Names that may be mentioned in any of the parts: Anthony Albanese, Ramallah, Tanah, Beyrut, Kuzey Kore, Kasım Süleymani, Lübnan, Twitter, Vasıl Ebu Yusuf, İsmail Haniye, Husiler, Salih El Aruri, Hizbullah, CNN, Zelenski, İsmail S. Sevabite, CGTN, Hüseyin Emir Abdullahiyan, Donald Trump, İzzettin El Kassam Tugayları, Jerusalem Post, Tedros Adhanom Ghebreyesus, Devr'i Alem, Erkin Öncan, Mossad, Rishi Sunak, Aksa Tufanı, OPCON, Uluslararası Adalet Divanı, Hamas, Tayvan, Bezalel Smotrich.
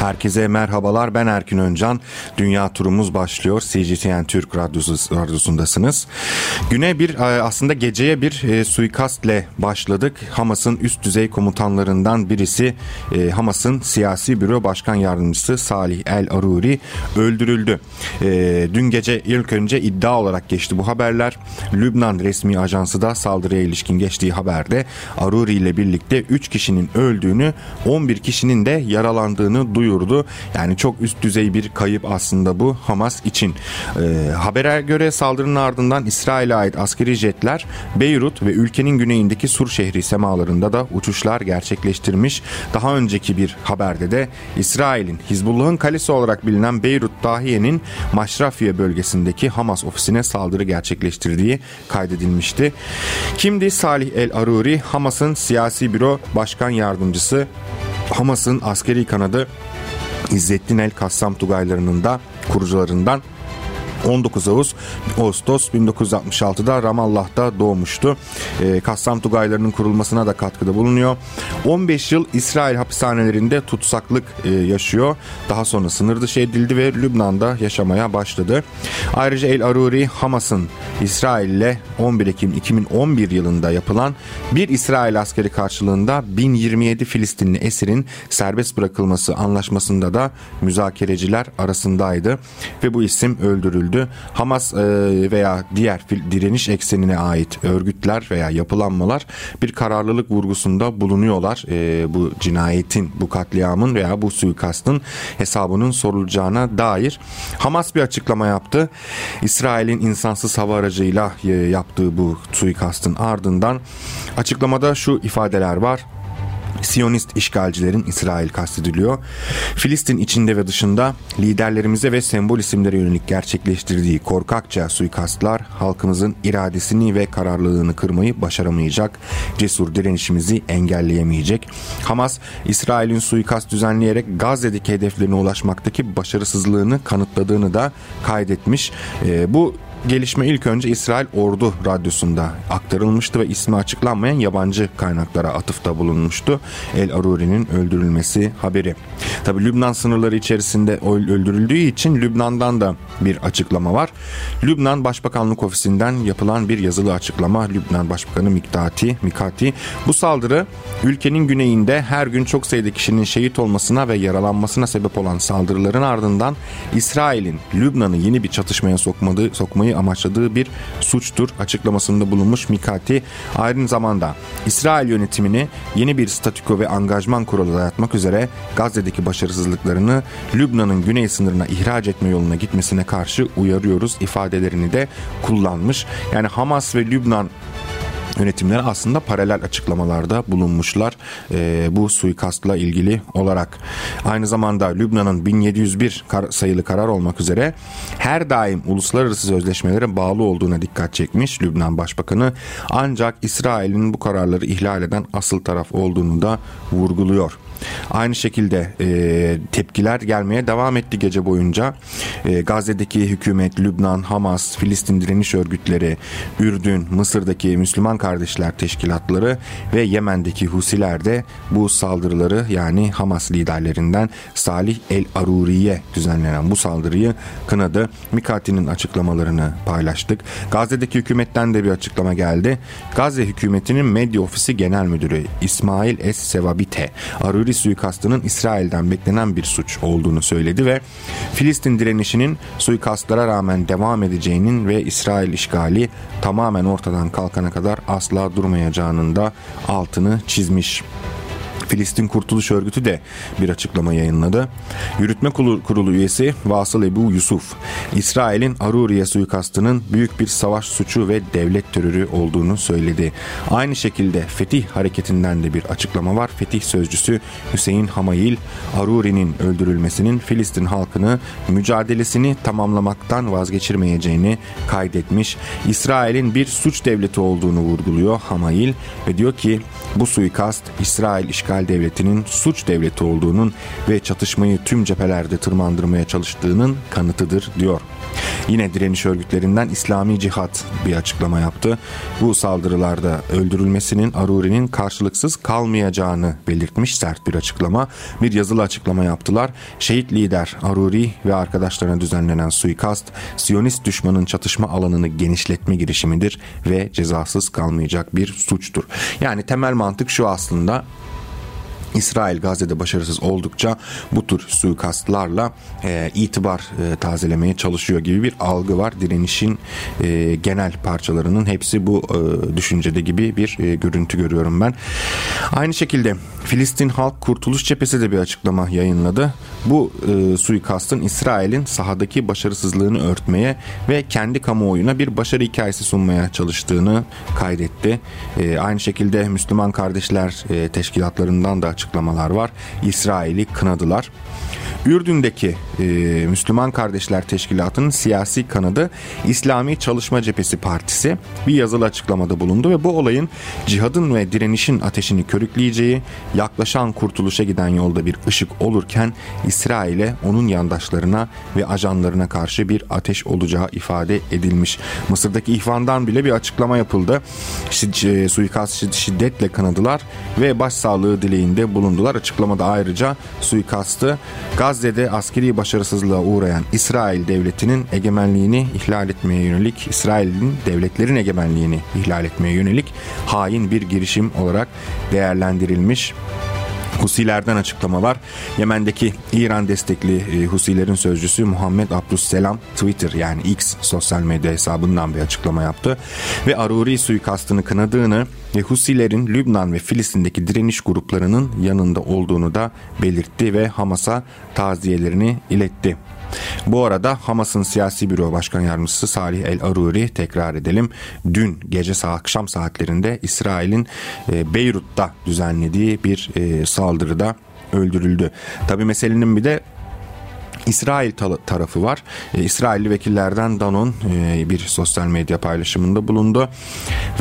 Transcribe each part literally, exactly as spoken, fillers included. Herkese merhabalar, ben Erkin Öncan. Dünya turumuz başlıyor. C G T N Türk Radyosu, radyosundasınız. Güne bir aslında geceye bir e, suikastle başladık. Hamas'ın üst düzey komutanlarından birisi e, Hamas'ın siyasi büro başkan yardımcısı Salih El Aruri öldürüldü. E, dün gece ilk önce iddia olarak geçti bu haberler. Lübnan resmi ajansı da saldırıya ilişkin geçtiği haberde Aruri ile birlikte üç kişinin öldüğünü, on bir kişinin de yaralandığını duyurdu. Yani çok üst düzey bir kayıp aslında bu Hamas için. E, habere göre saldırının ardından İsrail'e ait askeri jetler Beyrut ve ülkenin güneyindeki Sur şehri semalarında da uçuşlar gerçekleştirmiş. Daha önceki bir haberde de İsrail'in Hizbullah'ın kalesi olarak bilinen Beyrut Dahiye'nin Maşrafiye bölgesindeki Hamas ofisine saldırı gerçekleştirdiği kaydedilmişti. Kimdi Salih El Aruri? Hamas'ın siyasi büro başkan yardımcısı, Hamas'ın askeri kanadı İzzettin El Kassam Tugaylarının da kurucularından. on dokuz Ağustos bin dokuz yüz altmış altıda Ramallah'ta doğmuştu. E, Kassam Tugaylarının kurulmasına da katkıda bulunuyor. on beş yıl İsrail hapishanelerinde tutsaklık e, yaşıyor. Daha sonra sınır dışı edildi ve Lübnan'da yaşamaya başladı. Ayrıca El Aruri, Hamas'ın İsrail'le on bir Ekim iki bin on bir yılında yapılan bir İsrail askeri karşılığında bin yirmi yedi Filistinli esirin serbest bırakılması anlaşmasında da müzakereciler arasındaydı ve bu isim öldürüldü. Hamas veya diğer direniş eksenine ait örgütler veya yapılanmalar bir kararlılık vurgusunda bulunuyorlar. Bu cinayetin, bu katliamın veya bu suikastın hesabının sorulacağına dair. Hamas bir açıklama yaptı. İsrail'in insansız hava aracıyla yaptığı bu suikastın ardından açıklamada şu ifadeler var. Siyonist işgalcilerin, İsrail kastediliyor, Filistin içinde ve dışında liderlerimize ve sembol isimlere yönelik gerçekleştirdiği korkakça suikastlar halkımızın iradesini ve kararlılığını kırmayı başaramayacak, cesur direnişimizi engelleyemeyecek. Hamas, İsrail'in suikast düzenleyerek Gazze'deki hedeflerine ulaşmaktaki başarısızlığını kanıtladığını da kaydetmiş. E, bu gelişme ilk önce İsrail Ordu Radyosu'nda aktarılmıştı ve ismi açıklanmayan yabancı kaynaklara atıfta bulunmuştu. El Aruri'nin öldürülmesi haberi. Tabii Lübnan sınırları içerisinde öldürüldüğü için Lübnan'dan da bir açıklama var. Lübnan Başbakanlık Ofisi'nden yapılan bir yazılı açıklama. Lübnan Başbakanı Mikati, Mikati, bu saldırı ülkenin güneyinde her gün çok sayıda kişinin şehit olmasına ve yaralanmasına sebep olan saldırıların ardından İsrail'in Lübnan'ı yeni bir çatışmaya sokmadığı, sokmayı amaçladığı bir suçtur açıklamasında bulunmuş Mikati. Aynı zamanda İsrail yönetimini yeni bir statüko ve angajman kuralı dayatmak üzere Gazze'deki başarısızlıklarını Lübnan'ın güney sınırına ihraç etme yoluna gitmesine karşı uyarıyoruz ifadelerini de kullanmış. Yani Hamas ve Lübnan yönetimleri aslında paralel açıklamalarda bulunmuşlar e, bu suikastla ilgili olarak. Aynı zamanda Lübnan'ın bin yedi yüz bir kar- sayılı karar olmak üzere her daim uluslararası sözleşmelere bağlı olduğuna dikkat çekmiş Lübnan Başbakanı, ancak İsrail'in bu kararları ihlal eden asıl taraf olduğunu da vurguluyor. Aynı şekilde e, tepkiler gelmeye devam etti gece boyunca. E, Gazze'deki hükümet, Lübnan, Hamas, Filistin direniş örgütleri, Ürdün, Mısır'daki Müslüman Kardeşler teşkilatları ve Yemen'deki Husiler de bu saldırıları, yani Hamas liderlerinden Salih El Aruri'ye düzenlenen bu saldırıyı kınadı. Mikati'nin açıklamalarını paylaştık. Gazze'deki hükümetten de bir açıklama geldi. Gazze hükümetinin medya ofisi genel müdürü İsmail S. Sevabite, Aruri suikastının İsrail'den beklenen bir suç olduğunu söyledi ve Filistin direnişinin suikastlara rağmen devam edeceğinin ve İsrail işgali tamamen ortadan kalkana kadar asla durmayacağının da altını çizmiş. Filistin Kurtuluş Örgütü de bir açıklama yayınladı. Yürütme Kurulu üyesi Vasıl Ebu Yusuf, İsrail'in Aruri'ye suikastının büyük bir savaş suçu ve devlet terörü olduğunu söyledi. Aynı şekilde Fetih Hareketi'nden de bir açıklama var. Fetih sözcüsü Hüseyin Hamail, Aruri'nin öldürülmesinin Filistin halkını mücadelesini tamamlamaktan vazgeçirmeyeceğini kaydetmiş. İsrail'in bir suç devleti olduğunu vurguluyor Hamail ve diyor ki bu suikast İsrail işgal devletinin suç devleti olduğunun ve çatışmayı tüm cephelerde tırmandırmaya çalıştığının kanıtıdır diyor. Yine direniş örgütlerinden İslami Cihat bir açıklama yaptı. Bu saldırılarda öldürülmesinin Aruri'nin karşılıksız kalmayacağını belirtmiş, sert bir açıklama. Bir yazılı açıklama yaptılar. Şehit lider Aruri ve arkadaşlarına düzenlenen suikast, Siyonist düşmanın çatışma alanını genişletme girişimidir ve cezasız kalmayacak bir suçtur. Yani temel mantık şu aslında: İsrail Gazze'de başarısız oldukça bu tür suikastlarla e, itibar e, tazelemeye çalışıyor gibi bir algı var. Direnişin e, genel parçalarının hepsi bu e, düşüncede gibi bir e, görüntü görüyorum ben. Aynı şekilde Filistin Halk Kurtuluş Cephesi de bir açıklama yayınladı. Bu e, suikastın İsrail'in sahadaki başarısızlığını örtmeye ve kendi kamuoyuna bir başarı hikayesi sunmaya çalıştığını kaydetti. E, aynı şekilde Müslüman Kardeşler e, teşkilatlarından da açıklamalar var. İsrail'i kınadılar. Ürdün'deki e, Müslüman Kardeşler Teşkilatı'nın siyasi kanadı İslami Çalışma Cephesi Partisi bir yazılı açıklamada bulundu ve bu olayın cihadın ve direnişin ateşini körükleyeceği, yaklaşan kurtuluşa giden yolda bir ışık olurken İsrail'e, onun yandaşlarına ve ajanlarına karşı bir ateş olacağı ifade edilmiş. Mısır'daki ihvandan bile bir açıklama yapıldı. Şi- suikast şiddetle kınadılar ve başsağlığı dileğinde bulundular. Açıklamada ayrıca suikastı Gazze'de askeri başarısızlığa uğrayan İsrail devletinin egemenliğini ihlal etmeye yönelik, İsrail'in devletlerin egemenliğini ihlal etmeye yönelik hain bir girişim olarak değerlendirilmiş. Husilerden açıklama var. Yemen'deki İran destekli Husilerin sözcüsü Muhammed Abdüsselam Twitter, yani X sosyal medya hesabından bir açıklama yaptı ve Aruri suikastını kınadığını ve Husilerin Lübnan ve Filistin'deki direniş gruplarının yanında olduğunu da belirtti ve Hamas'a taziyelerini iletti. Bu arada Hamas'ın siyasi büro başkan yardımcısı Salih El Aruri, tekrar edelim, dün gece saat, akşam saatlerinde İsrail'in e, Beyrut'ta düzenlediği bir e, saldırıda öldürüldü. Tabii meselenin bir de İsrail tarafı var. E, İsrailli vekillerden Danon e, bir sosyal medya paylaşımında bulundu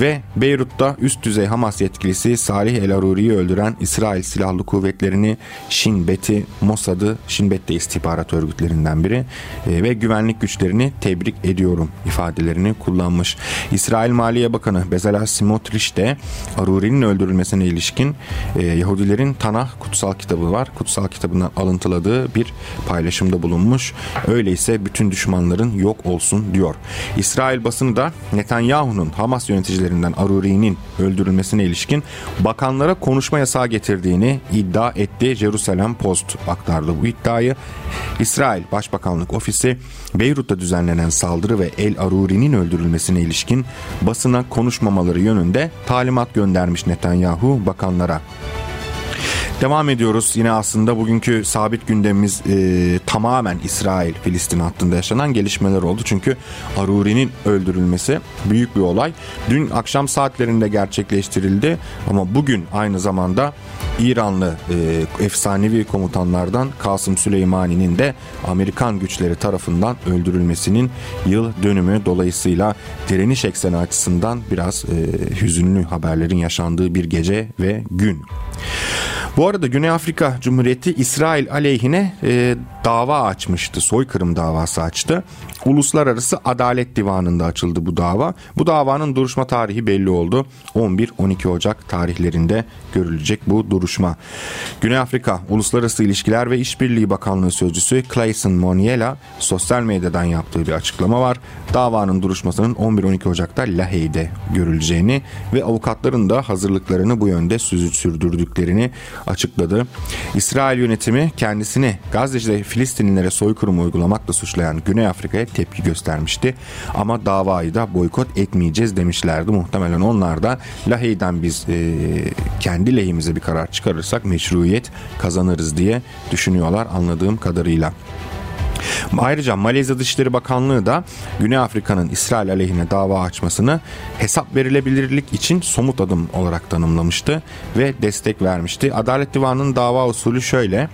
ve Beyrut'ta üst düzey Hamas yetkilisi Salih El Aruri'yi öldüren İsrail Silahlı Kuvvetleri'ni, Şin Bet'i, Mossad'ı, Şin Bet de istihbarat örgütlerinden biri, e, ve güvenlik güçlerini tebrik ediyorum ifadelerini kullanmış. İsrail Maliye Bakanı Bezalel Smotrich de Aruri'nin öldürülmesine ilişkin e, Yahudilerin Tanah kutsal kitabı var, kutsal kitabından alıntıladığı bir paylaşım bulunmuş. Öyleyse bütün düşmanların yok olsun diyor. İsrail basını da Netanyahu'nun Hamas yöneticilerinden Aruri'nin öldürülmesine ilişkin bakanlara konuşma yasağı getirdiğini iddia etti. Jerusalem Post aktardı bu iddiayı. İsrail Başbakanlık Ofisi Beyrut'ta düzenlenen saldırı ve El Aruri'nin öldürülmesine ilişkin basına konuşmamaları yönünde talimat göndermiş Netanyahu bakanlara. Devam ediyoruz. Yine aslında bugünkü sabit gündemimiz e, tamamen İsrail-Filistin hattında yaşanan gelişmeler oldu. Çünkü Aruri'nin öldürülmesi büyük bir olay. Dün akşam saatlerinde gerçekleştirildi ama bugün aynı zamanda İranlı e, efsanevi komutanlardan Kasım Süleymani'nin de Amerikan güçleri tarafından öldürülmesinin yıl dönümü. Dolayısıyla direniş ekseni açısından biraz e, hüzünlü haberlerin yaşandığı bir gece ve gün. Bu arada Güney Afrika Cumhuriyeti İsrail aleyhine e, dava açmıştı. Soykırım davası açtı. Uluslararası Adalet Divanı'nda açıldı bu dava. Bu davanın duruşma tarihi belli oldu. on bir on iki Ocak tarihlerinde görülecek bu duruşma. Güney Afrika Uluslararası İlişkiler ve İşbirliği Bakanlığı Sözcüsü Clayson Moniela sosyal medyadan yaptığı bir açıklama var. Davanın duruşmasının on bir on iki Ocak'ta Lahey'de görüleceğini ve avukatların da hazırlıklarını bu yönde sürdürdüklerini açıkladı. İsrail yönetimi kendisini Gazze'de Filistinlilere soykırım uygulamakla suçlayan Güney Afrika'ya tepki göstermişti. Ama davayı da boykot etmeyeceğiz demişlerdi. Muhtemelen onlar da Lahey'den biz e, kendi lehimize bir karar çıkarırsak meşruiyet kazanırız diye düşünüyorlar anladığım kadarıyla. Ayrıca Malezya Dışişleri Bakanlığı da Güney Afrika'nın İsrail aleyhine dava açmasını hesap verilebilirlik için somut adım olarak tanımlamıştı ve destek vermişti. Adalet Divanı'nın dava usulü şöyle: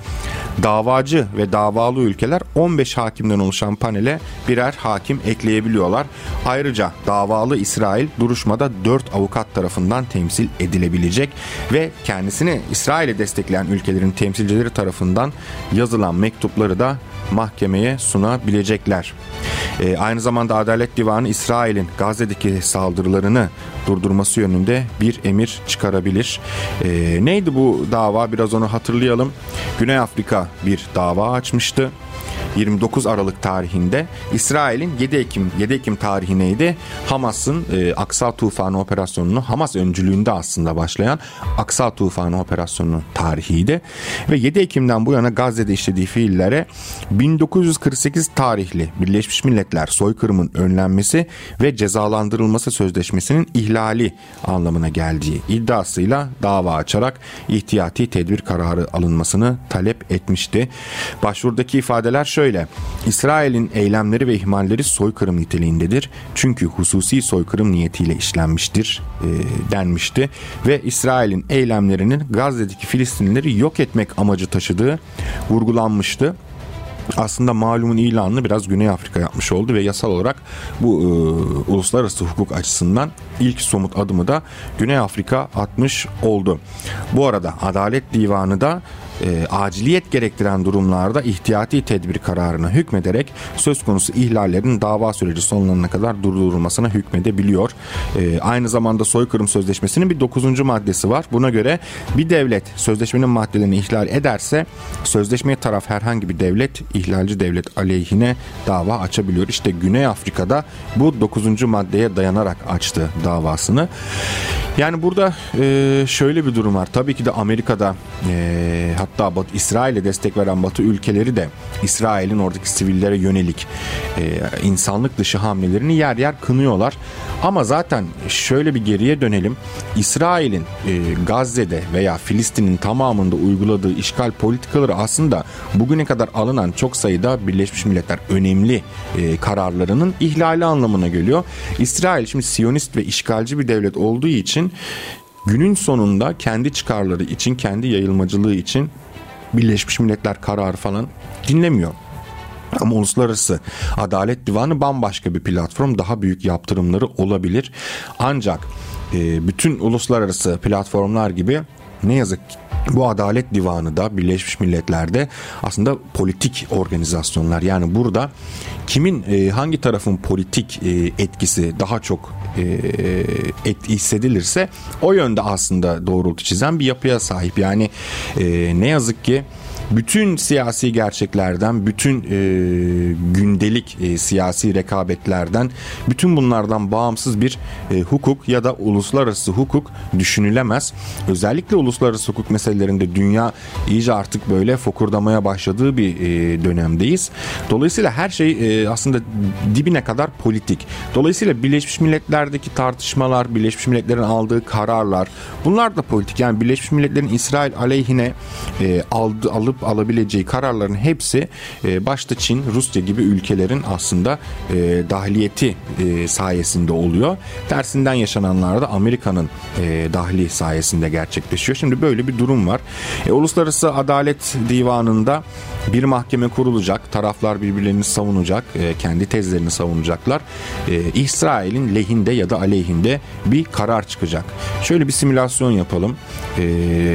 davacı ve davalı ülkeler on beş hakimden oluşan panele birer hakim ekleyebiliyorlar. Ayrıca davalı İsrail duruşmada dört avukat tarafından temsil edilebilecek ve kendisini İsrail'e destekleyen ülkelerin temsilcileri tarafından yazılan mektupları da mahkeme mahkemeye sunabilecekler. E, aynı zamanda Adalet Divanı İsrail'in Gazze'deki saldırılarını durdurması yönünde bir emir çıkarabilir. E, neydi bu dava? Biraz onu hatırlayalım. Güney Afrika bir dava açmıştı. yirmi dokuz Aralık tarihinde İsrail'in yedi Ekim yedi Ekim tarihineydi. Hamas'ın e, Aksa Tufanı operasyonunu, Hamas öncülüğünde aslında başlayan Aksa Tufanı operasyonunun tarihiydi. Ve yedi Ekim'den bu yana Gazze'de işlediği fiillere bin dokuz yüz kırk sekiz tarihli Birleşmiş Milletler Soykırımın Önlenmesi ve Cezalandırılması Sözleşmesi'nin ihlali anlamına geldiği iddiasıyla dava açarak ihtiyati tedbir kararı alınmasını talep etmişti. Başvurudaki ifadeler şöyle: İsrail'in eylemleri ve ihmalleri soykırım niteliğindedir. Çünkü hususi soykırım niyetiyle işlenmiştir e, denmişti. Ve İsrail'in eylemlerinin Gazze'deki Filistinlileri yok etmek amacı taşıdığı vurgulanmıştı. Aslında malumun ilanını biraz Güney Afrika yapmış oldu ve yasal olarak bu e, uluslararası hukuk açısından ilk somut adımı da Güney Afrika atmış oldu. Bu arada Adalet Divanı da E, aciliyet gerektiren durumlarda ihtiyati tedbir kararına hükmederek söz konusu ihlallerin dava süreci sonlanana kadar durdurulmasına hükmedebiliyor. E, aynı zamanda soykırım sözleşmesinin bir dokuzuncu maddesi var. Buna göre bir devlet sözleşmenin maddelerini ihlal ederse sözleşmeye taraf herhangi bir devlet ihlalci devlet aleyhine dava açabiliyor. İşte Güney Afrika'da bu dokuzuncu maddeye dayanarak açtı davasını. Yani burada e, şöyle bir durum var. Tabii ki de Amerika'da e, hatta Batı, İsrail'e destek veren Batı ülkeleri de İsrail'in oradaki sivillere yönelik e, insanlık dışı hamlelerini yer yer kınıyorlar. Ama zaten şöyle bir geriye dönelim. İsrail'in e, Gazze'de veya Filistin'in tamamında uyguladığı işgal politikaları aslında bugüne kadar alınan çok sayıda Birleşmiş Milletler önemli e, kararlarının ihlali anlamına geliyor. İsrail şimdi Siyonist ve işgalci bir devlet olduğu için günün sonunda kendi çıkarları için, kendi yayılmacılığı için Birleşmiş Milletler kararı falan dinlemiyor. Ama Uluslararası Adalet Divanı bambaşka bir platform, daha büyük yaptırımları olabilir. Ancak bütün uluslararası platformlar gibi ne yazık ki bu Adalet Divanı da Birleşmiş Milletler'de aslında politik organizasyonlar. Yani burada kimin, hangi tarafın politik etkisi daha çok et hissedilirse o yönde aslında doğrultu çizen bir yapıya sahip. Yani ne yazık ki bütün siyasi gerçeklerden, bütün e, gündelik e, siyasi rekabetlerden, bütün bunlardan bağımsız bir e, hukuk ya da uluslararası hukuk düşünülemez. Özellikle uluslararası hukuk meselelerinde dünya iyice artık böyle fokurdamaya başladığı bir e, dönemdeyiz. Dolayısıyla her şey e, aslında dibine kadar politik. Dolayısıyla Birleşmiş Milletler'deki tartışmalar, Birleşmiş Milletler'in aldığı kararlar, bunlar da politik. Yani Birleşmiş Milletler'in İsrail aleyhine e, aldığı, alıp alabileceği kararların hepsi başta Çin, Rusya gibi ülkelerin aslında dahiliyeti sayesinde oluyor. Tersinden yaşananlar da Amerika'nın dahili sayesinde gerçekleşiyor. Şimdi böyle bir durum var. E, Uluslararası Adalet Divanı'nda bir mahkeme kurulacak. Taraflar birbirlerini savunacak. E, kendi tezlerini savunacaklar. E, İsrail'in lehinde ya da aleyhinde bir karar çıkacak. Şöyle bir simülasyon yapalım. E,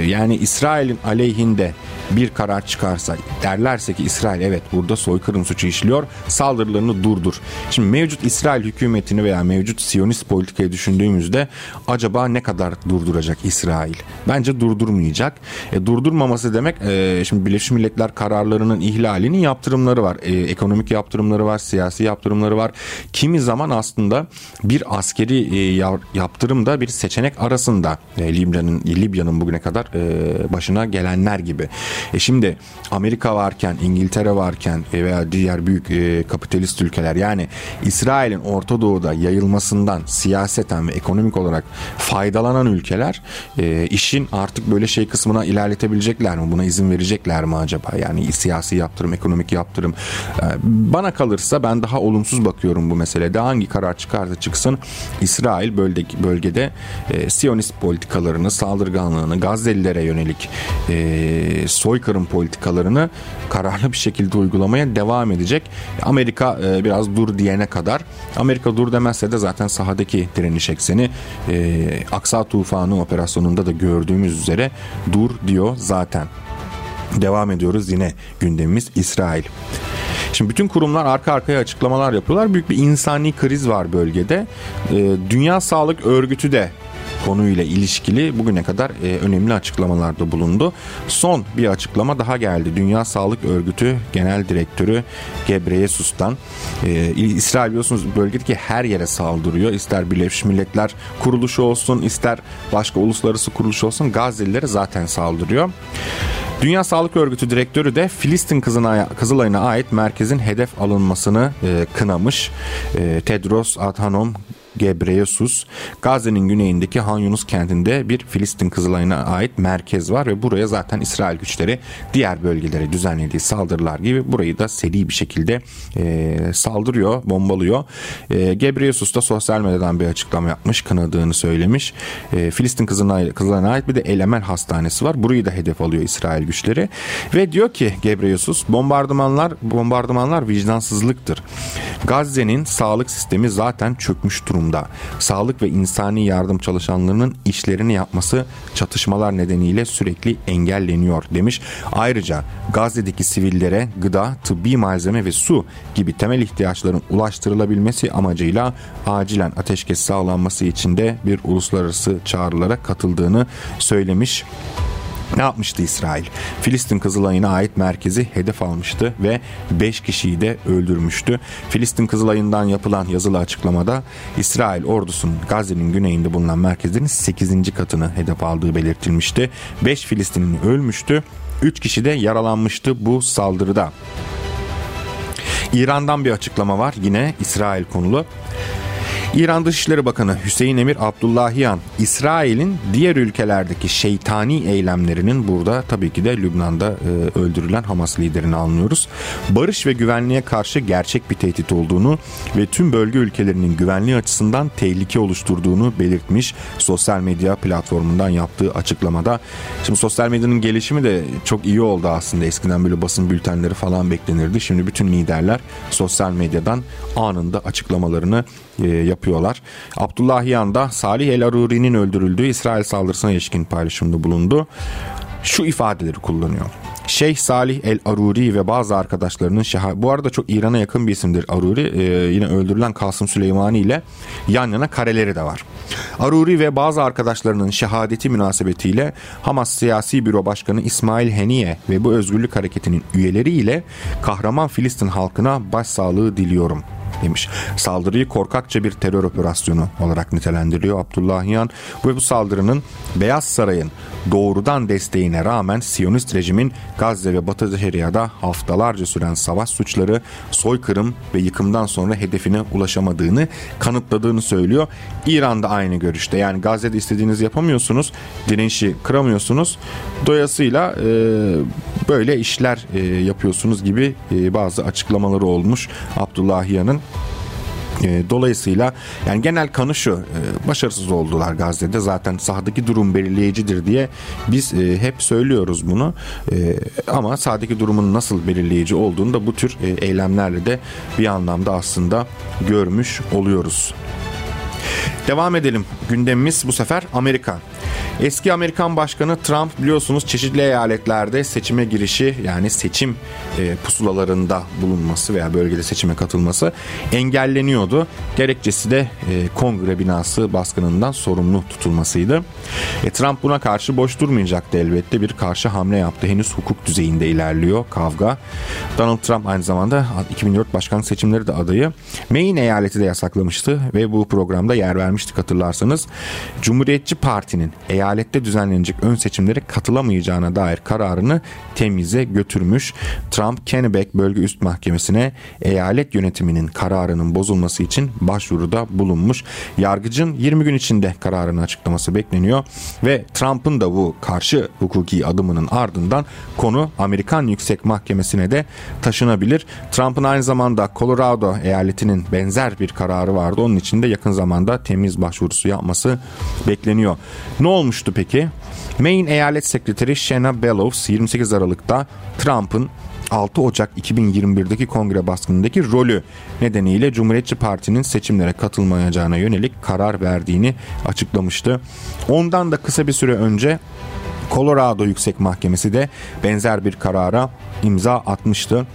yani İsrail'in aleyhinde bir karar çıkarsa, derlerse ki İsrail evet burada soykırım suçu işliyor, saldırılarını durdur. Şimdi mevcut İsrail hükümetini veya mevcut Siyonist politikayı düşündüğümüzde acaba ne kadar durduracak İsrail? Bence durdurmayacak. E, durdurmaması demek e, şimdi Birleşmiş Milletler kararlarının ihlalinin yaptırımları var. E, ekonomik yaptırımları var, siyasi yaptırımları var. Kimi zaman aslında bir askeri e, yaptırım da bir seçenek arasında. E, Libya'nın Libya'nın bugüne kadar e, başına gelenler gibi. E şimdi Amerika varken, İngiltere varken veya diğer büyük e, kapitalist ülkeler, yani İsrail'in Orta Doğu'da yayılmasından siyaseten ve ekonomik olarak faydalanan ülkeler e, işin artık böyle şey kısmına ilerletebilecekler mi? Buna izin verecekler mi acaba? Yani siyasi yaptırım, ekonomik yaptırım. E, bana kalırsa ben daha olumsuz bakıyorum bu meselede. Hangi karar çıkarsa çıksın İsrail bölgedeki, bölgede e, Siyonist politikalarını, saldırganlığını, Gazze'lilere yönelik e, soykırım politikalarını kararlı bir şekilde uygulamaya devam edecek. Amerika e, biraz dur diyene kadar. Amerika dur demezse de zaten sahadaki direniş ekseni e, Aksa Tufanı operasyonunda da gördüğümüz üzere dur diyor zaten. Devam ediyoruz, yine gündemimiz İsrail. Şimdi bütün kurumlar arka arkaya açıklamalar yapıyorlar. Büyük bir insani kriz var bölgede. Ee, Dünya Sağlık Örgütü de konuyla ilişkili bugüne kadar e, önemli açıklamalarda bulundu. Son bir açıklama daha geldi. Dünya Sağlık Örgütü Genel Direktörü Ghebreyesus'tan. E, İsrail biliyorsunuz bölgedeki her yere saldırıyor. İster Birleşmiş Milletler kuruluşu olsun, ister başka uluslararası kuruluş olsun, Gazze'lilere zaten saldırıyor. Dünya Sağlık Örgütü Direktörü de Filistin Kızılay'ına ait merkezin hedef alınmasını e, kınamış. E, Tedros Adhanom Ghebreyesus, Gazze'nin güneyindeki Han Yunus kentinde bir Filistin Kızılay'ına ait merkez var ve buraya zaten İsrail güçleri diğer bölgelere düzenlediği saldırılar gibi burayı da seri bir şekilde e, saldırıyor, bombalıyor. E, Ghebreyesus da sosyal medyadan bir açıklama yapmış, kınadığını söylemiş. E, Filistin Kızılay, Kızılay'ına ait bir de El Emel Hastanesi var. Burayı da hedef alıyor İsrail güçleri ve diyor ki Ghebreyesus, bombardımanlar bombardımanlar vicdansızlıktır. Gazze'nin sağlık sistemi zaten çökmüş durumda. Sağlık ve insani yardım çalışanlarının işlerini yapması çatışmalar nedeniyle sürekli engelleniyor demiş. Ayrıca Gazze'deki sivillere gıda, tıbbi malzeme ve su gibi temel ihtiyaçların ulaştırılabilmesi amacıyla acilen ateşkes sağlanması için de bir uluslararası çağrılara katıldığını söylemiş. Ne yapmıştı İsrail? Filistin Kızılay'ına ait merkezi hedef almıştı ve beş kişiyi de öldürmüştü. Filistin Kızılay'ından yapılan yazılı açıklamada İsrail ordusunun Gazze'nin güneyinde bulunan merkezlerin sekizinci katını hedef aldığı belirtilmişti. beş Filistinli ölmüştü, üç kişi de yaralanmıştı bu saldırıda. İran'dan bir açıklama var, yine İsrail konulu. İran Dışişleri Bakanı Hüseyin Emir Abdullahiyan, İsrail'in diğer ülkelerdeki şeytani eylemlerinin, burada tabii ki de Lübnan'da e, öldürülen Hamas liderini anlıyoruz, barış ve güvenliğe karşı gerçek bir tehdit olduğunu ve tüm bölge ülkelerinin güvenliği açısından tehlike oluşturduğunu belirtmiş sosyal medya platformundan yaptığı açıklamada. Şimdi sosyal medyanın gelişimi de çok iyi oldu aslında. Eskiden böyle basın bültenleri falan beklenirdi. Şimdi bütün liderler sosyal medyadan anında açıklamalarını e, yapıyorlar. yapıyorlar. Abdullahiyan da Salih El Aruri'nin öldürüldüğü İsrail saldırısına ilişkin paylaşımda bulundu. Şu ifadeleri kullanıyor. Şeyh Salih El Aruri ve bazı arkadaşlarının şeha... Bu arada çok İran'a yakın bir isimdir Aruri. Ee, yine öldürülen Kasım Süleymani ile yan yana kareleri de var. Aruri ve bazı arkadaşlarının şehadeti münasebetiyle Hamas Siyasi Büro Başkanı İsmail Haniye ve bu özgürlük hareketinin üyeleriyle kahraman Filistin halkına başsağlığı diliyorum demiş. Saldırıyı korkakça bir terör operasyonu olarak nitelendiriyor Abdullahiyan ve bu saldırının Beyaz Saray'ın doğrudan desteğine rağmen Siyonist rejimin Gazze ve Batı Şeria'da haftalarca süren savaş suçları, soykırım ve yıkımdan sonra hedefine ulaşamadığını kanıtladığını söylüyor. İran da aynı görüşte. Yani Gazze'de istediğinizi yapamıyorsunuz, direnişi kıramıyorsunuz. Dolayısıyla e, böyle işler e, yapıyorsunuz gibi e, bazı açıklamaları olmuş Abdullahiyan'ın. Dolayısıyla yani genel kanı şu, başarısız oldular Gazze'de, zaten sahadaki durum belirleyicidir diye biz hep söylüyoruz bunu ama sahadaki durumun nasıl belirleyici olduğunu da bu tür eylemlerle de bir anlamda aslında görmüş oluyoruz. Devam edelim. Gündemimiz bu sefer Amerika. Eski Amerikan Başkanı Trump biliyorsunuz çeşitli eyaletlerde seçime girişi, yani seçim e, pusulalarında bulunması veya bölgede seçime katılması engelleniyordu. Gerekçesi de e, Kongre binası baskınından sorumlu tutulmasıydı. E, Trump buna karşı boş durmayacaktı elbette. Bir karşı hamle yaptı. Henüz hukuk düzeyinde ilerliyor kavga. Donald Trump aynı zamanda iki bin dört başkan seçimleri de adayı. Maine eyaleti de yasaklamıştı ve bu programda yer vermiştik hatırlarsanız. Cumhuriyetçi Parti'nin eyalette düzenlenecek ön seçimlere katılamayacağına dair kararını temize götürmüş. Trump, Kennebec Bölge Üst Mahkemesi'ne eyalet yönetiminin kararının bozulması için başvuruda bulunmuş. Yargıcın yirmi gün içinde kararını açıklaması bekleniyor ve Trump'ın da bu karşı hukuki adımının ardından konu Amerikan Yüksek Mahkemesi'ne de taşınabilir. Trump'ın aynı zamanda Colorado eyaletinin benzer bir kararı vardı. Onun için de yakın zamanda temiz başvurusu yapması bekleniyor. Ne olmuştu peki? Maine Eyalet Sekreteri Shana Bellows yirmi sekiz Aralık'ta Trump'ın altı Ocak iki bin yirmi bir'deki Kongre baskınındaki rolü nedeniyle Cumhuriyetçi Parti'nin seçimlere katılmayacağına yönelik karar verdiğini açıklamıştı. Ondan da kısa bir süre önce Colorado Yüksek Mahkemesi de benzer bir karara imza atmıştı.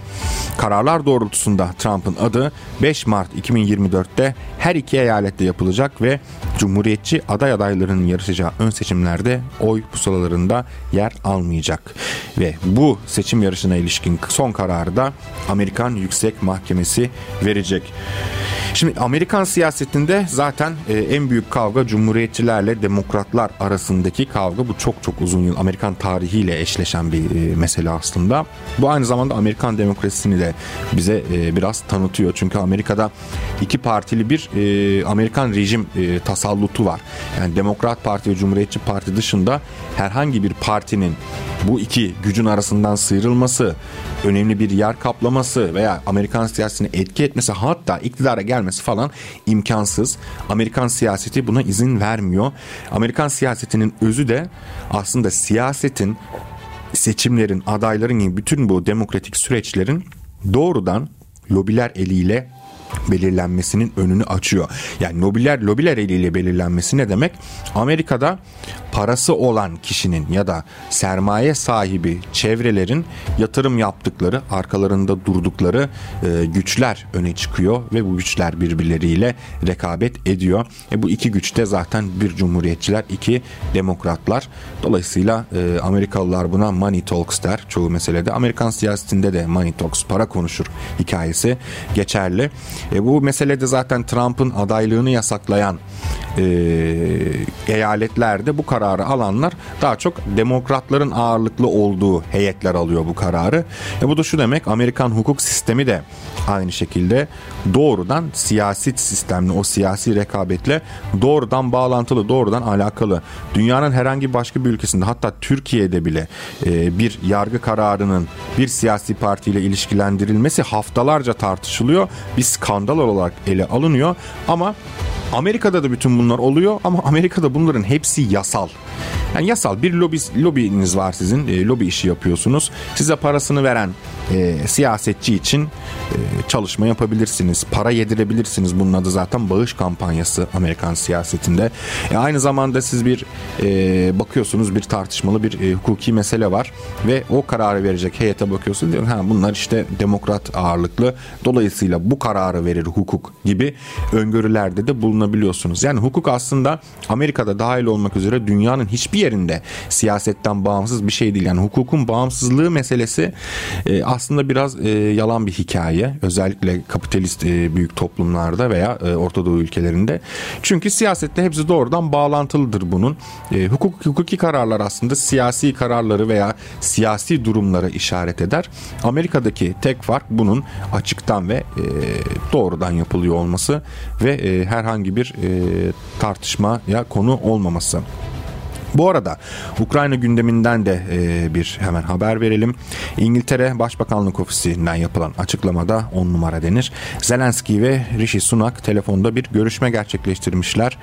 Kararlar doğrultusunda Trump'ın adı beş Mart iki bin yirmi dörtte her iki eyalette yapılacak ve Cumhuriyetçi aday adaylarının yarışacağı ön seçimlerde oy pusulalarında yer almayacak. Ve bu seçim yarışına ilişkin son kararı da Amerikan Yüksek Mahkemesi verecek. Şimdi Amerikan siyasetinde zaten en büyük kavga Cumhuriyetçilerle Demokratlar arasındaki kavga. Bu çok çok uzun yıl Amerikan tarihiyle eşleşen bir mesele aslında. Bu aynı zamanda Amerikan demokrasisini de bize biraz tanıtıyor. Çünkü Amerika'da iki partili bir Amerikan rejim tasallutu var. Yani Demokrat Parti ve Cumhuriyetçi Parti dışında herhangi bir partinin bu iki gücün arasından sıyrılması, önemli bir yer kaplaması veya Amerikan siyasetine etki etmesi, hatta iktidara gelmesi falan imkansız. Amerikan siyaseti buna izin vermiyor. Amerikan siyasetinin özü de aslında siyasetin, seçimlerin, adayların gibi bütün bu demokratik süreçlerin doğrudan lobiler eliyle belirlenmesinin önünü açıyor. Yani lobiler lobiler eliyle belirlenmesi ne demek? Amerika'da parası olan kişinin ya da sermaye sahibi çevrelerin yatırım yaptıkları, arkalarında durdukları e, güçler öne çıkıyor ve bu güçler birbirleriyle rekabet ediyor. E, bu iki güç de zaten bir Cumhuriyetçiler, iki Demokratlar. Dolayısıyla e, Amerikalılar buna money talks der çoğu meselede. Amerikan siyasetinde de money talks, para konuşur hikayesi geçerli. E, bu meselede zaten Trump'ın adaylığını yasaklayan e, eyaletlerde bu kararı alanlar daha çok Demokratların ağırlıklı olduğu heyetler alıyor bu kararı. E, bu da şu demek, Amerikan hukuk sistemi de aynı şekilde doğrudan siyasi sistemle, o siyasi rekabetle doğrudan bağlantılı, doğrudan alakalı. Dünyanın herhangi başka bir ülkesinde, hatta Türkiye'de bile e, bir yargı kararının bir siyasi partiyle ilişkilendirilmesi haftalarca tartışılıyor. Biz skandal olarak ele alınıyor ama Amerika'da da bütün bunlar oluyor ama Amerika'da bunların hepsi yasal. Yani yasal bir lobi, lobiniz var sizin, e, lobi işi yapıyorsunuz. Size parasını veren e, siyasetçi için e, çalışma yapabilirsiniz, para yedirebilirsiniz. Bunun adı zaten bağış kampanyası Amerikan siyasetinde. E, aynı zamanda siz bir e, bakıyorsunuz bir tartışmalı bir e, hukuki mesele var ve o kararı verecek heyete bakıyorsunuz. Diyor, ha, bunlar işte Demokrat ağırlıklı, dolayısıyla bu kararı verir hukuk gibi öngörülerde de bulunabiliyorsunuz. Yani hukuk aslında Amerika'da dahil olmak üzere dünyanın hiçbir yerinde siyasetten bağımsız bir şey değil. Yani hukukun bağımsızlığı meselesi e, aslında biraz e, yalan bir hikaye. Özellikle kapitalist e, büyük toplumlarda veya e, Orta Doğu ülkelerinde. Çünkü siyasetle hepsi doğrudan bağlantılıdır bunun. E, hukuk, hukuki kararlar aslında siyasi kararları veya siyasi durumlara işaret eder. Amerika'daki tek fark bunun açıktan ve e, doğrudan yapılıyor olması ve e, herhangi bir e, tartışmaya konu olmaması. Bu arada Ukrayna gündeminden de bir hemen haber verelim. İngiltere Başbakanlık Ofisi'nden yapılan açıklamada on numara denir. Zelenski ve Rishi Sunak telefonda bir görüşme gerçekleştirmişler.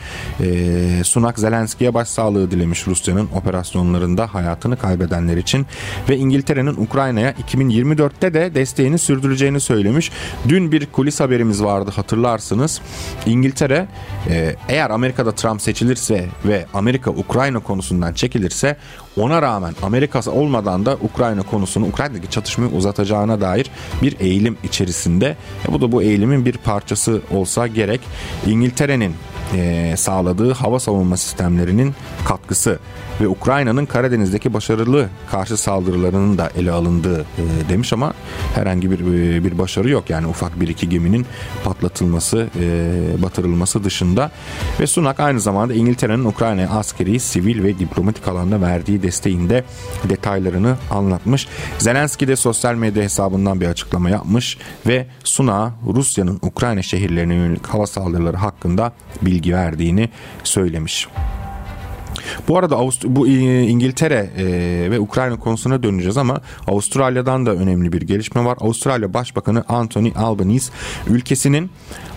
Sunak, Zelenski'ye başsağlığı dilemiş Rusya'nın operasyonlarında hayatını kaybedenler için ve İngiltere'nin Ukrayna'ya iki bin yirmi dörtte de desteğini sürdüreceğini söylemiş. Dün bir kulis haberimiz vardı, hatırlarsınız. İngiltere eğer Amerika'da Trump seçilirse ve Amerika Ukrayna konusunda konusundan çekilirse, ona rağmen Amerika'sı olmadan da Ukrayna konusunu, Ukrayna'daki çatışmayı uzatacağına dair bir eğilim içerisinde. E bu da bu eğilimin bir parçası olsa gerek. İngiltere'nin e, sağladığı hava savunma sistemlerinin katkısı ve Ukrayna'nın Karadeniz'deki başarılı karşı saldırılarının da ele alındığı e, demiş ama herhangi bir e, bir başarı yok. Yani ufak bir iki geminin patlatılması, e, batırılması dışında. Ve Sunak aynı zamanda İngiltere'nin Ukrayna'ya askeri, sivil ve diplomatik alanda verdiği desteğinde detaylarını anlatmış. Zelenski de sosyal medya hesabından bir açıklama yapmış ve Sunak'a Rusya'nın Ukrayna şehirlerine yönelik hava saldırıları hakkında bilgi verdiğini söylemiş. Bu arada Avust- bu İngiltere e, ve Ukrayna konusuna döneceğiz ama Avustralya'dan da önemli bir gelişme var. Avustralya Başbakanı Anthony Albanese ülkesinin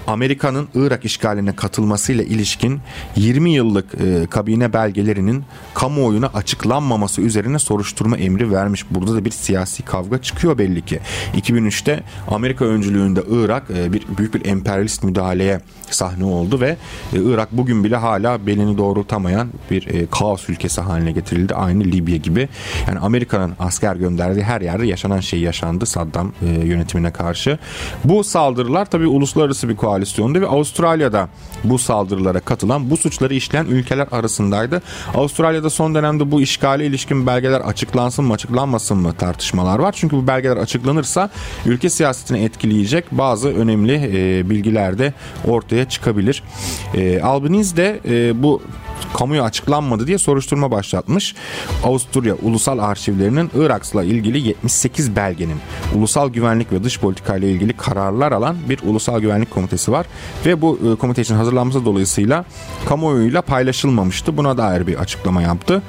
Amerika'nın Irak işgaline katılmasıyla ilişkin yirmi yıllık e, kabine belgelerinin kamuoyuna açıklanmaması üzerine soruşturma emri vermiş. Burada da bir siyasi kavga çıkıyor belli ki. iki bin üçte Amerika öncülüğünde Irak e, bir büyük bir emperyalist müdahaleye sahne oldu ve e, Irak bugün bile hala belini doğrultamayan bir e, kaos ülkesi haline getirildi. Aynı Libya gibi. Yani Amerika'nın asker gönderdiği her yerde yaşanan şey yaşandı Saddam e, yönetimine karşı. Bu saldırılar tabii uluslararası bir koalisyonda ve Avustralya'da bu saldırılara katılan, bu suçları işleyen ülkeler arasındaydı. Avustralya'da son dönemde bu işgale ilişkin belgeler açıklansın mı açıklanmasın mı tartışmalar var. Çünkü bu belgeler açıklanırsa ülke siyasetini etkileyecek bazı önemli e, bilgiler de ortaya çıkabilir. E, Albanese de e, bu kamuya açıklanmadı diye soruşturma başlatmış. Avusturya Ulusal Arşivlerinin Irak'la ilgili yetmiş sekiz belgenin ulusal güvenlik ve dış politikayla ilgili kararlar alan bir ulusal güvenlik komitesi var ve bu komite için hazırlanması dolayısıyla kamuoyuyla paylaşılmamıştı. Buna dair bir açıklama yaptı.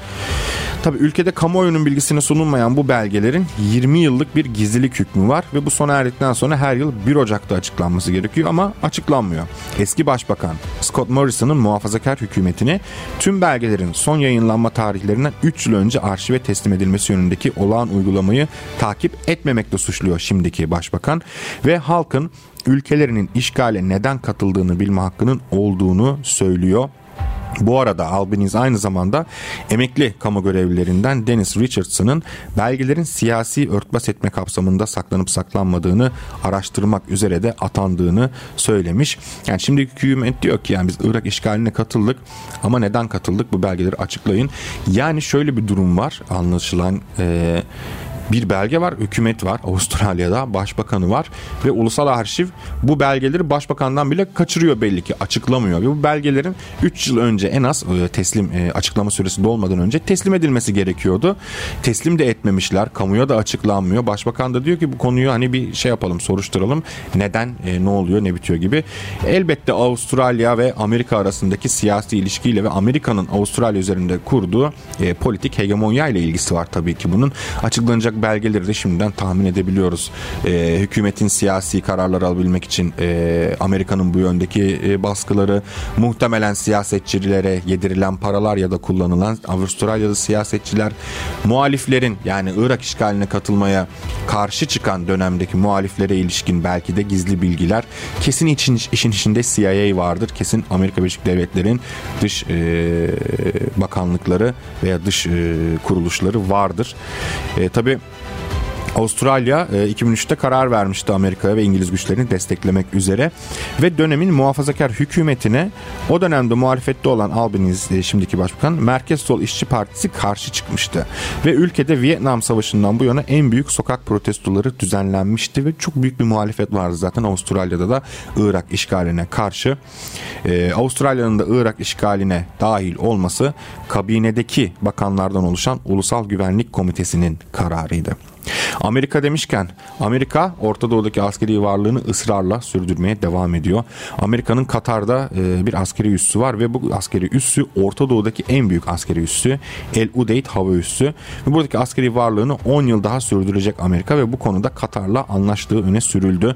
Tabii ülkede kamuoyunun bilgisine sunulmayan bu belgelerin yirmi yıllık bir gizlilik hükmü var ve bu sona erdikten sonra her yıl bir Ocak'ta açıklanması gerekiyor ama açıklanmıyor. Eski Başbakan Scott Morrison'ın muhafazakar hükümetini tüm belgelerin son yayınlanma tarihlerinden üç yıl önce arşive teslim edilmesi yönündeki olağan uygulamayı takip etmemekle suçluyor şimdiki başbakan ve halkın ülkelerinin işgale neden katıldığını bilme hakkının olduğunu söylüyor. Bu arada Albanese aynı zamanda emekli kamu görevlilerinden Dennis Richardson'ın belgelerin siyasi örtbas etme kapsamında saklanıp saklanmadığını araştırmak üzere de atandığını söylemiş. Yani şimdiki hükümet diyor ki yani biz Irak işgaline katıldık ama neden katıldık, bu belgeleri açıklayın. Yani şöyle bir durum var anlaşılan. Ee, Bir belge var, hükümet var, Avustralya'da başbakanı var ve ulusal arşiv bu belgeleri başbakandan bile kaçırıyor belli ki, açıklamıyor. Ve bu belgelerin üç yıl önce en az teslim açıklama süresi dolmadan önce teslim edilmesi gerekiyordu. Teslim de etmemişler, kamuya da açıklanmıyor. Başbakan da diyor ki bu konuyu hani bir şey yapalım, soruşturalım. Neden, ne oluyor, ne bitiyor gibi. Elbette Avustralya ve Amerika arasındaki siyasi ilişkiyle ve Amerika'nın Avustralya üzerinde kurduğu politik hegemonya ile ilgisi var tabii ki bunun. Açıklanacak belgeleri de şimdiden tahmin edebiliyoruz. Ee, hükümetin siyasi kararlar alabilmek için e, Amerika'nın bu yöndeki e, baskıları, muhtemelen siyasetçilere yedirilen paralar ya da kullanılan Avustralyalı siyasetçiler, muhaliflerin yani Irak işgaline katılmaya karşı çıkan dönemdeki muhaliflere ilişkin belki de gizli bilgiler. Kesin için, işin içinde C I A vardır. Kesin Amerika Birleşik Devletleri'nin dış e, bakanlıkları veya dış e, kuruluşları vardır. E, tabii Avustralya iki bin üçte karar vermişti Amerika'ya ve İngiliz güçlerini desteklemek üzere ve dönemin muhafazakar hükümetine o dönemde muhalefette olan Albanese, şimdiki başbakan, Merkez Sol İşçi Partisi karşı çıkmıştı ve ülkede Vietnam Savaşı'ndan bu yana en büyük sokak protestoları düzenlenmişti ve çok büyük bir muhalefet vardı zaten Avustralya'da da Irak işgaline karşı. Ee, Avustralya'nın da Irak işgaline dahil olması kabinedeki bakanlardan oluşan Ulusal Güvenlik Komitesi'nin kararıydı. Amerika demişken, Amerika Orta Doğu'daki askeri varlığını ısrarla sürdürmeye devam ediyor. Amerika'nın Katar'da bir askeri üssü var ve bu askeri üssü Orta Doğu'daki en büyük askeri üssü El Udeid hava üssü. Ve buradaki askeri varlığını on yıl daha sürdürecek Amerika ve bu konuda Katar'la anlaştığı öne sürüldü.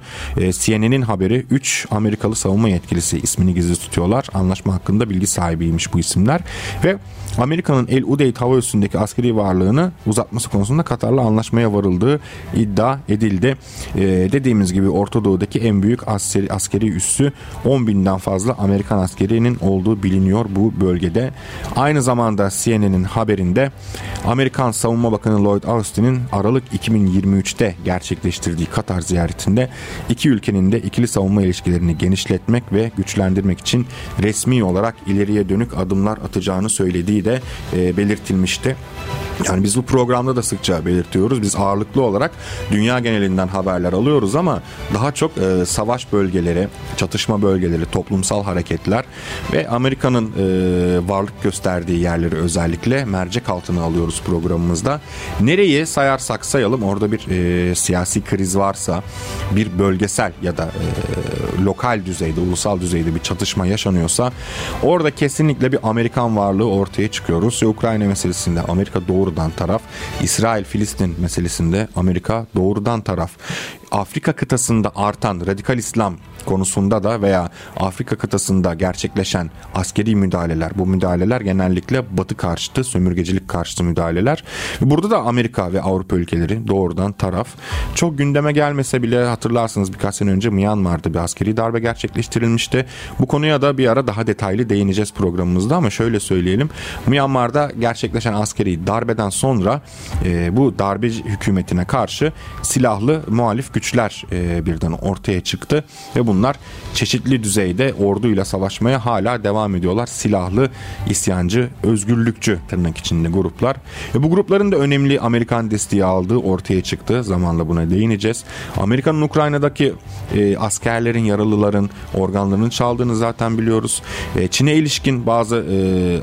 C N N'in haberi, üç Amerikalı savunma yetkilisi, ismini gizli tutuyorlar. Anlaşma hakkında bilgi sahibiymiş bu isimler ve Amerika'nın El Udeid hava üssündeki askeri varlığını uzatması konusunda Katar'la anlaşmaya varıldığı iddia edildi. Ee, dediğimiz gibi Orta Doğu'daki en büyük askeri, askeri üssü, on binden fazla Amerikan askerinin olduğu biliniyor bu bölgede. Aynı zamanda C N N'in haberinde Amerikan Savunma Bakanı Lloyd Austin'in Aralık iki bin yirmi üçte gerçekleştirdiği Katar ziyaretinde iki ülkenin de ikili savunma ilişkilerini genişletmek ve güçlendirmek için resmi olarak ileriye dönük adımlar atacağını söylediği de e, belirtilmişti. Yani biz bu programda da sıkça belirtiyoruz. Biz ağırlıklı olarak dünya genelinden haberler alıyoruz ama daha çok e, savaş bölgeleri, çatışma bölgeleri, toplumsal hareketler ve Amerika'nın e, varlık gösterdiği yerleri özellikle mercek altına alıyoruz programımızda. Nereyi sayarsak sayalım orada bir e, siyasi kriz varsa, bir bölgesel ya da e, lokal düzeyde, ulusal düzeyde bir çatışma yaşanıyorsa orada kesinlikle bir Amerikan varlığı ortaya çıkıyor. Rusya-Ukrayna meselesinde Amerika doğru taraf, İsrail-Filistin meselesinde Amerika doğrudan taraf. Afrika kıtasında artan radikal İslam konusunda da veya Afrika kıtasında gerçekleşen askeri müdahaleler, bu müdahaleler genellikle Batı karşıtı, sömürgecilik karşıtı müdahaleler. Burada da Amerika ve Avrupa ülkeleri doğrudan taraf. Çok gündeme gelmese bile hatırlarsınız birkaç sene önce Myanmar'da bir askeri darbe gerçekleştirilmişti. Bu konuya da bir ara daha detaylı değineceğiz programımızda ama şöyle söyleyelim. Myanmar'da gerçekleşen askeri darbeden sonra e, bu darbe hükümetine karşı silahlı muhalif güçler e, birden ortaya çıktı ve bunlar çeşitli düzeyde orduyla savaşmaya hala devam ediyorlar. Silahlı, isyancı, özgürlükçü tırnak içinde gruplar. E, bu grupların da önemli Amerikan desteği aldığı ortaya çıktı. Zamanla buna değineceğiz. Amerika'nın Ukrayna'daki e, askerlerin, yaralıların organlarının çaldığını zaten biliyoruz. E, Çin'e ilişkin bazı e,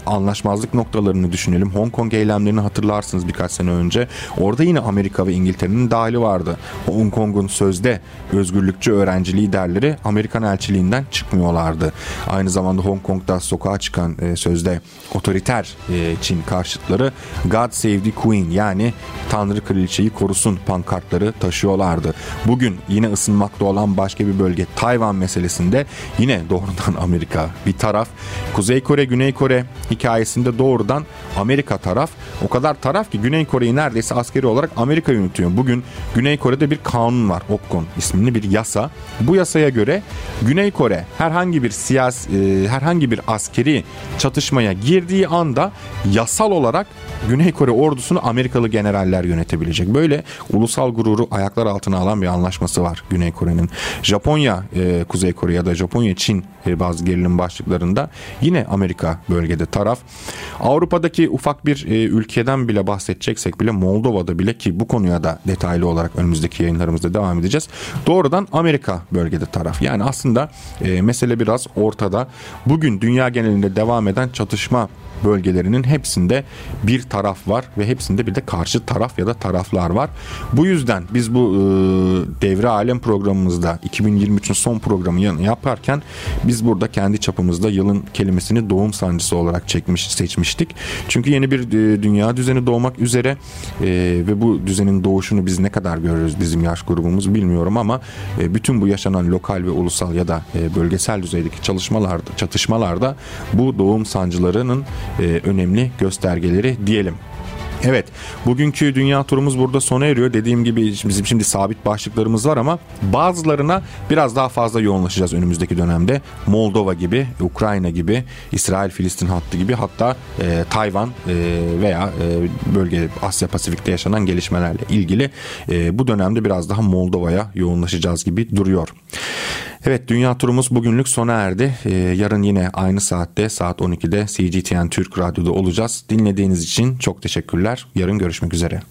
anlaşmazlık noktalarını düşünelim. Hong Kong eylemlerini hatırlarsınız birkaç sene önce. Orada yine Amerika ve İngiltere'nin dahili vardı. Hong Kong'un sözde özgürlükçü öğrenci liderleri Amerikan elçiliğinden çıkmıyorlardı. Aynı zamanda Hong Kong'da sokağa çıkan e, sözde otoriter e, Çin karşıtları God Save the Queen, yani Tanrı Kraliçeyi korusun pankartları taşıyorlardı. Bugün yine ısınmakta olan başka bir bölge Tayvan meselesinde yine doğrudan Amerika bir taraf. Kuzey Kore, Güney Kore hikayesinde doğrudan Amerika taraf. O kadar taraf ki Güney Kore'yi neredeyse askeri olarak Amerika yönetiyor. Bugün Güney Kore'de bir kanun var. Opcon isimli bir yasa. Bu yasaya göre Güney Kore herhangi bir siyasi, e, herhangi bir askeri çatışmaya girdiği anda yasal olarak Güney Kore ordusunu Amerikalı generaller yönetebilecek. Böyle ulusal gururu ayaklar altına alan bir anlaşması var Güney Kore'nin. Japonya, e, Kuzey Kore ya da Japonya, Çin e, bazı gerilim başlıklarında yine Amerika bölgede taraf. Avrupa'daki ufak bir e, ülkeden bile bahsedeceksek bile Moldova'da bile, ki bu konuya da detaylı olarak önümüzdeki yayınlarımızda devam edeceğiz, doğrudan Amerika bölgede taraf. Yani aslında e, mesele biraz ortada. Bugün dünya genelinde devam eden çatışma bölgelerinin hepsinde bir taraf var ve hepsinde bir de karşı taraf ya da taraflar var. Bu yüzden biz bu e, devre alem programımızda iki bin yirmi üçün son programı yaparken biz burada kendi çapımızda yılın kelimesini doğum sancısı olarak çekmiş seçmiştik. Çünkü yeni bir e, dünya düzeni doğmak üzere e, ve bu düzenin doğuşunu biz ne kadar görürüz bizim yaş grubumuz bilmiyorum ama e, bütün bu yaşanan lokal ve ulusal ya da e, bölgesel düzeydeki çalışmalarda, çatışmalarda bu doğum sancılarının Ee, önemli göstergeleri diyelim. Evet, bugünkü dünya turumuz burada sona eriyor. Dediğim gibi bizim şimdi sabit başlıklarımız var ama bazılarına biraz daha fazla yoğunlaşacağız önümüzdeki dönemde. Moldova gibi, Ukrayna gibi, İsrail-Filistin hattı gibi, hatta e, Tayvan e, veya e, bölge Asya Pasifik'te yaşanan gelişmelerle ilgili e, bu dönemde biraz daha Moldova'ya yoğunlaşacağız gibi duruyor. Evet, dünya turumuz bugünlük sona erdi. Ee, yarın yine aynı saatte saat on ikide C G T N Türk Radyo'da olacağız. Dinlediğiniz için çok teşekkürler. Yarın görüşmek üzere.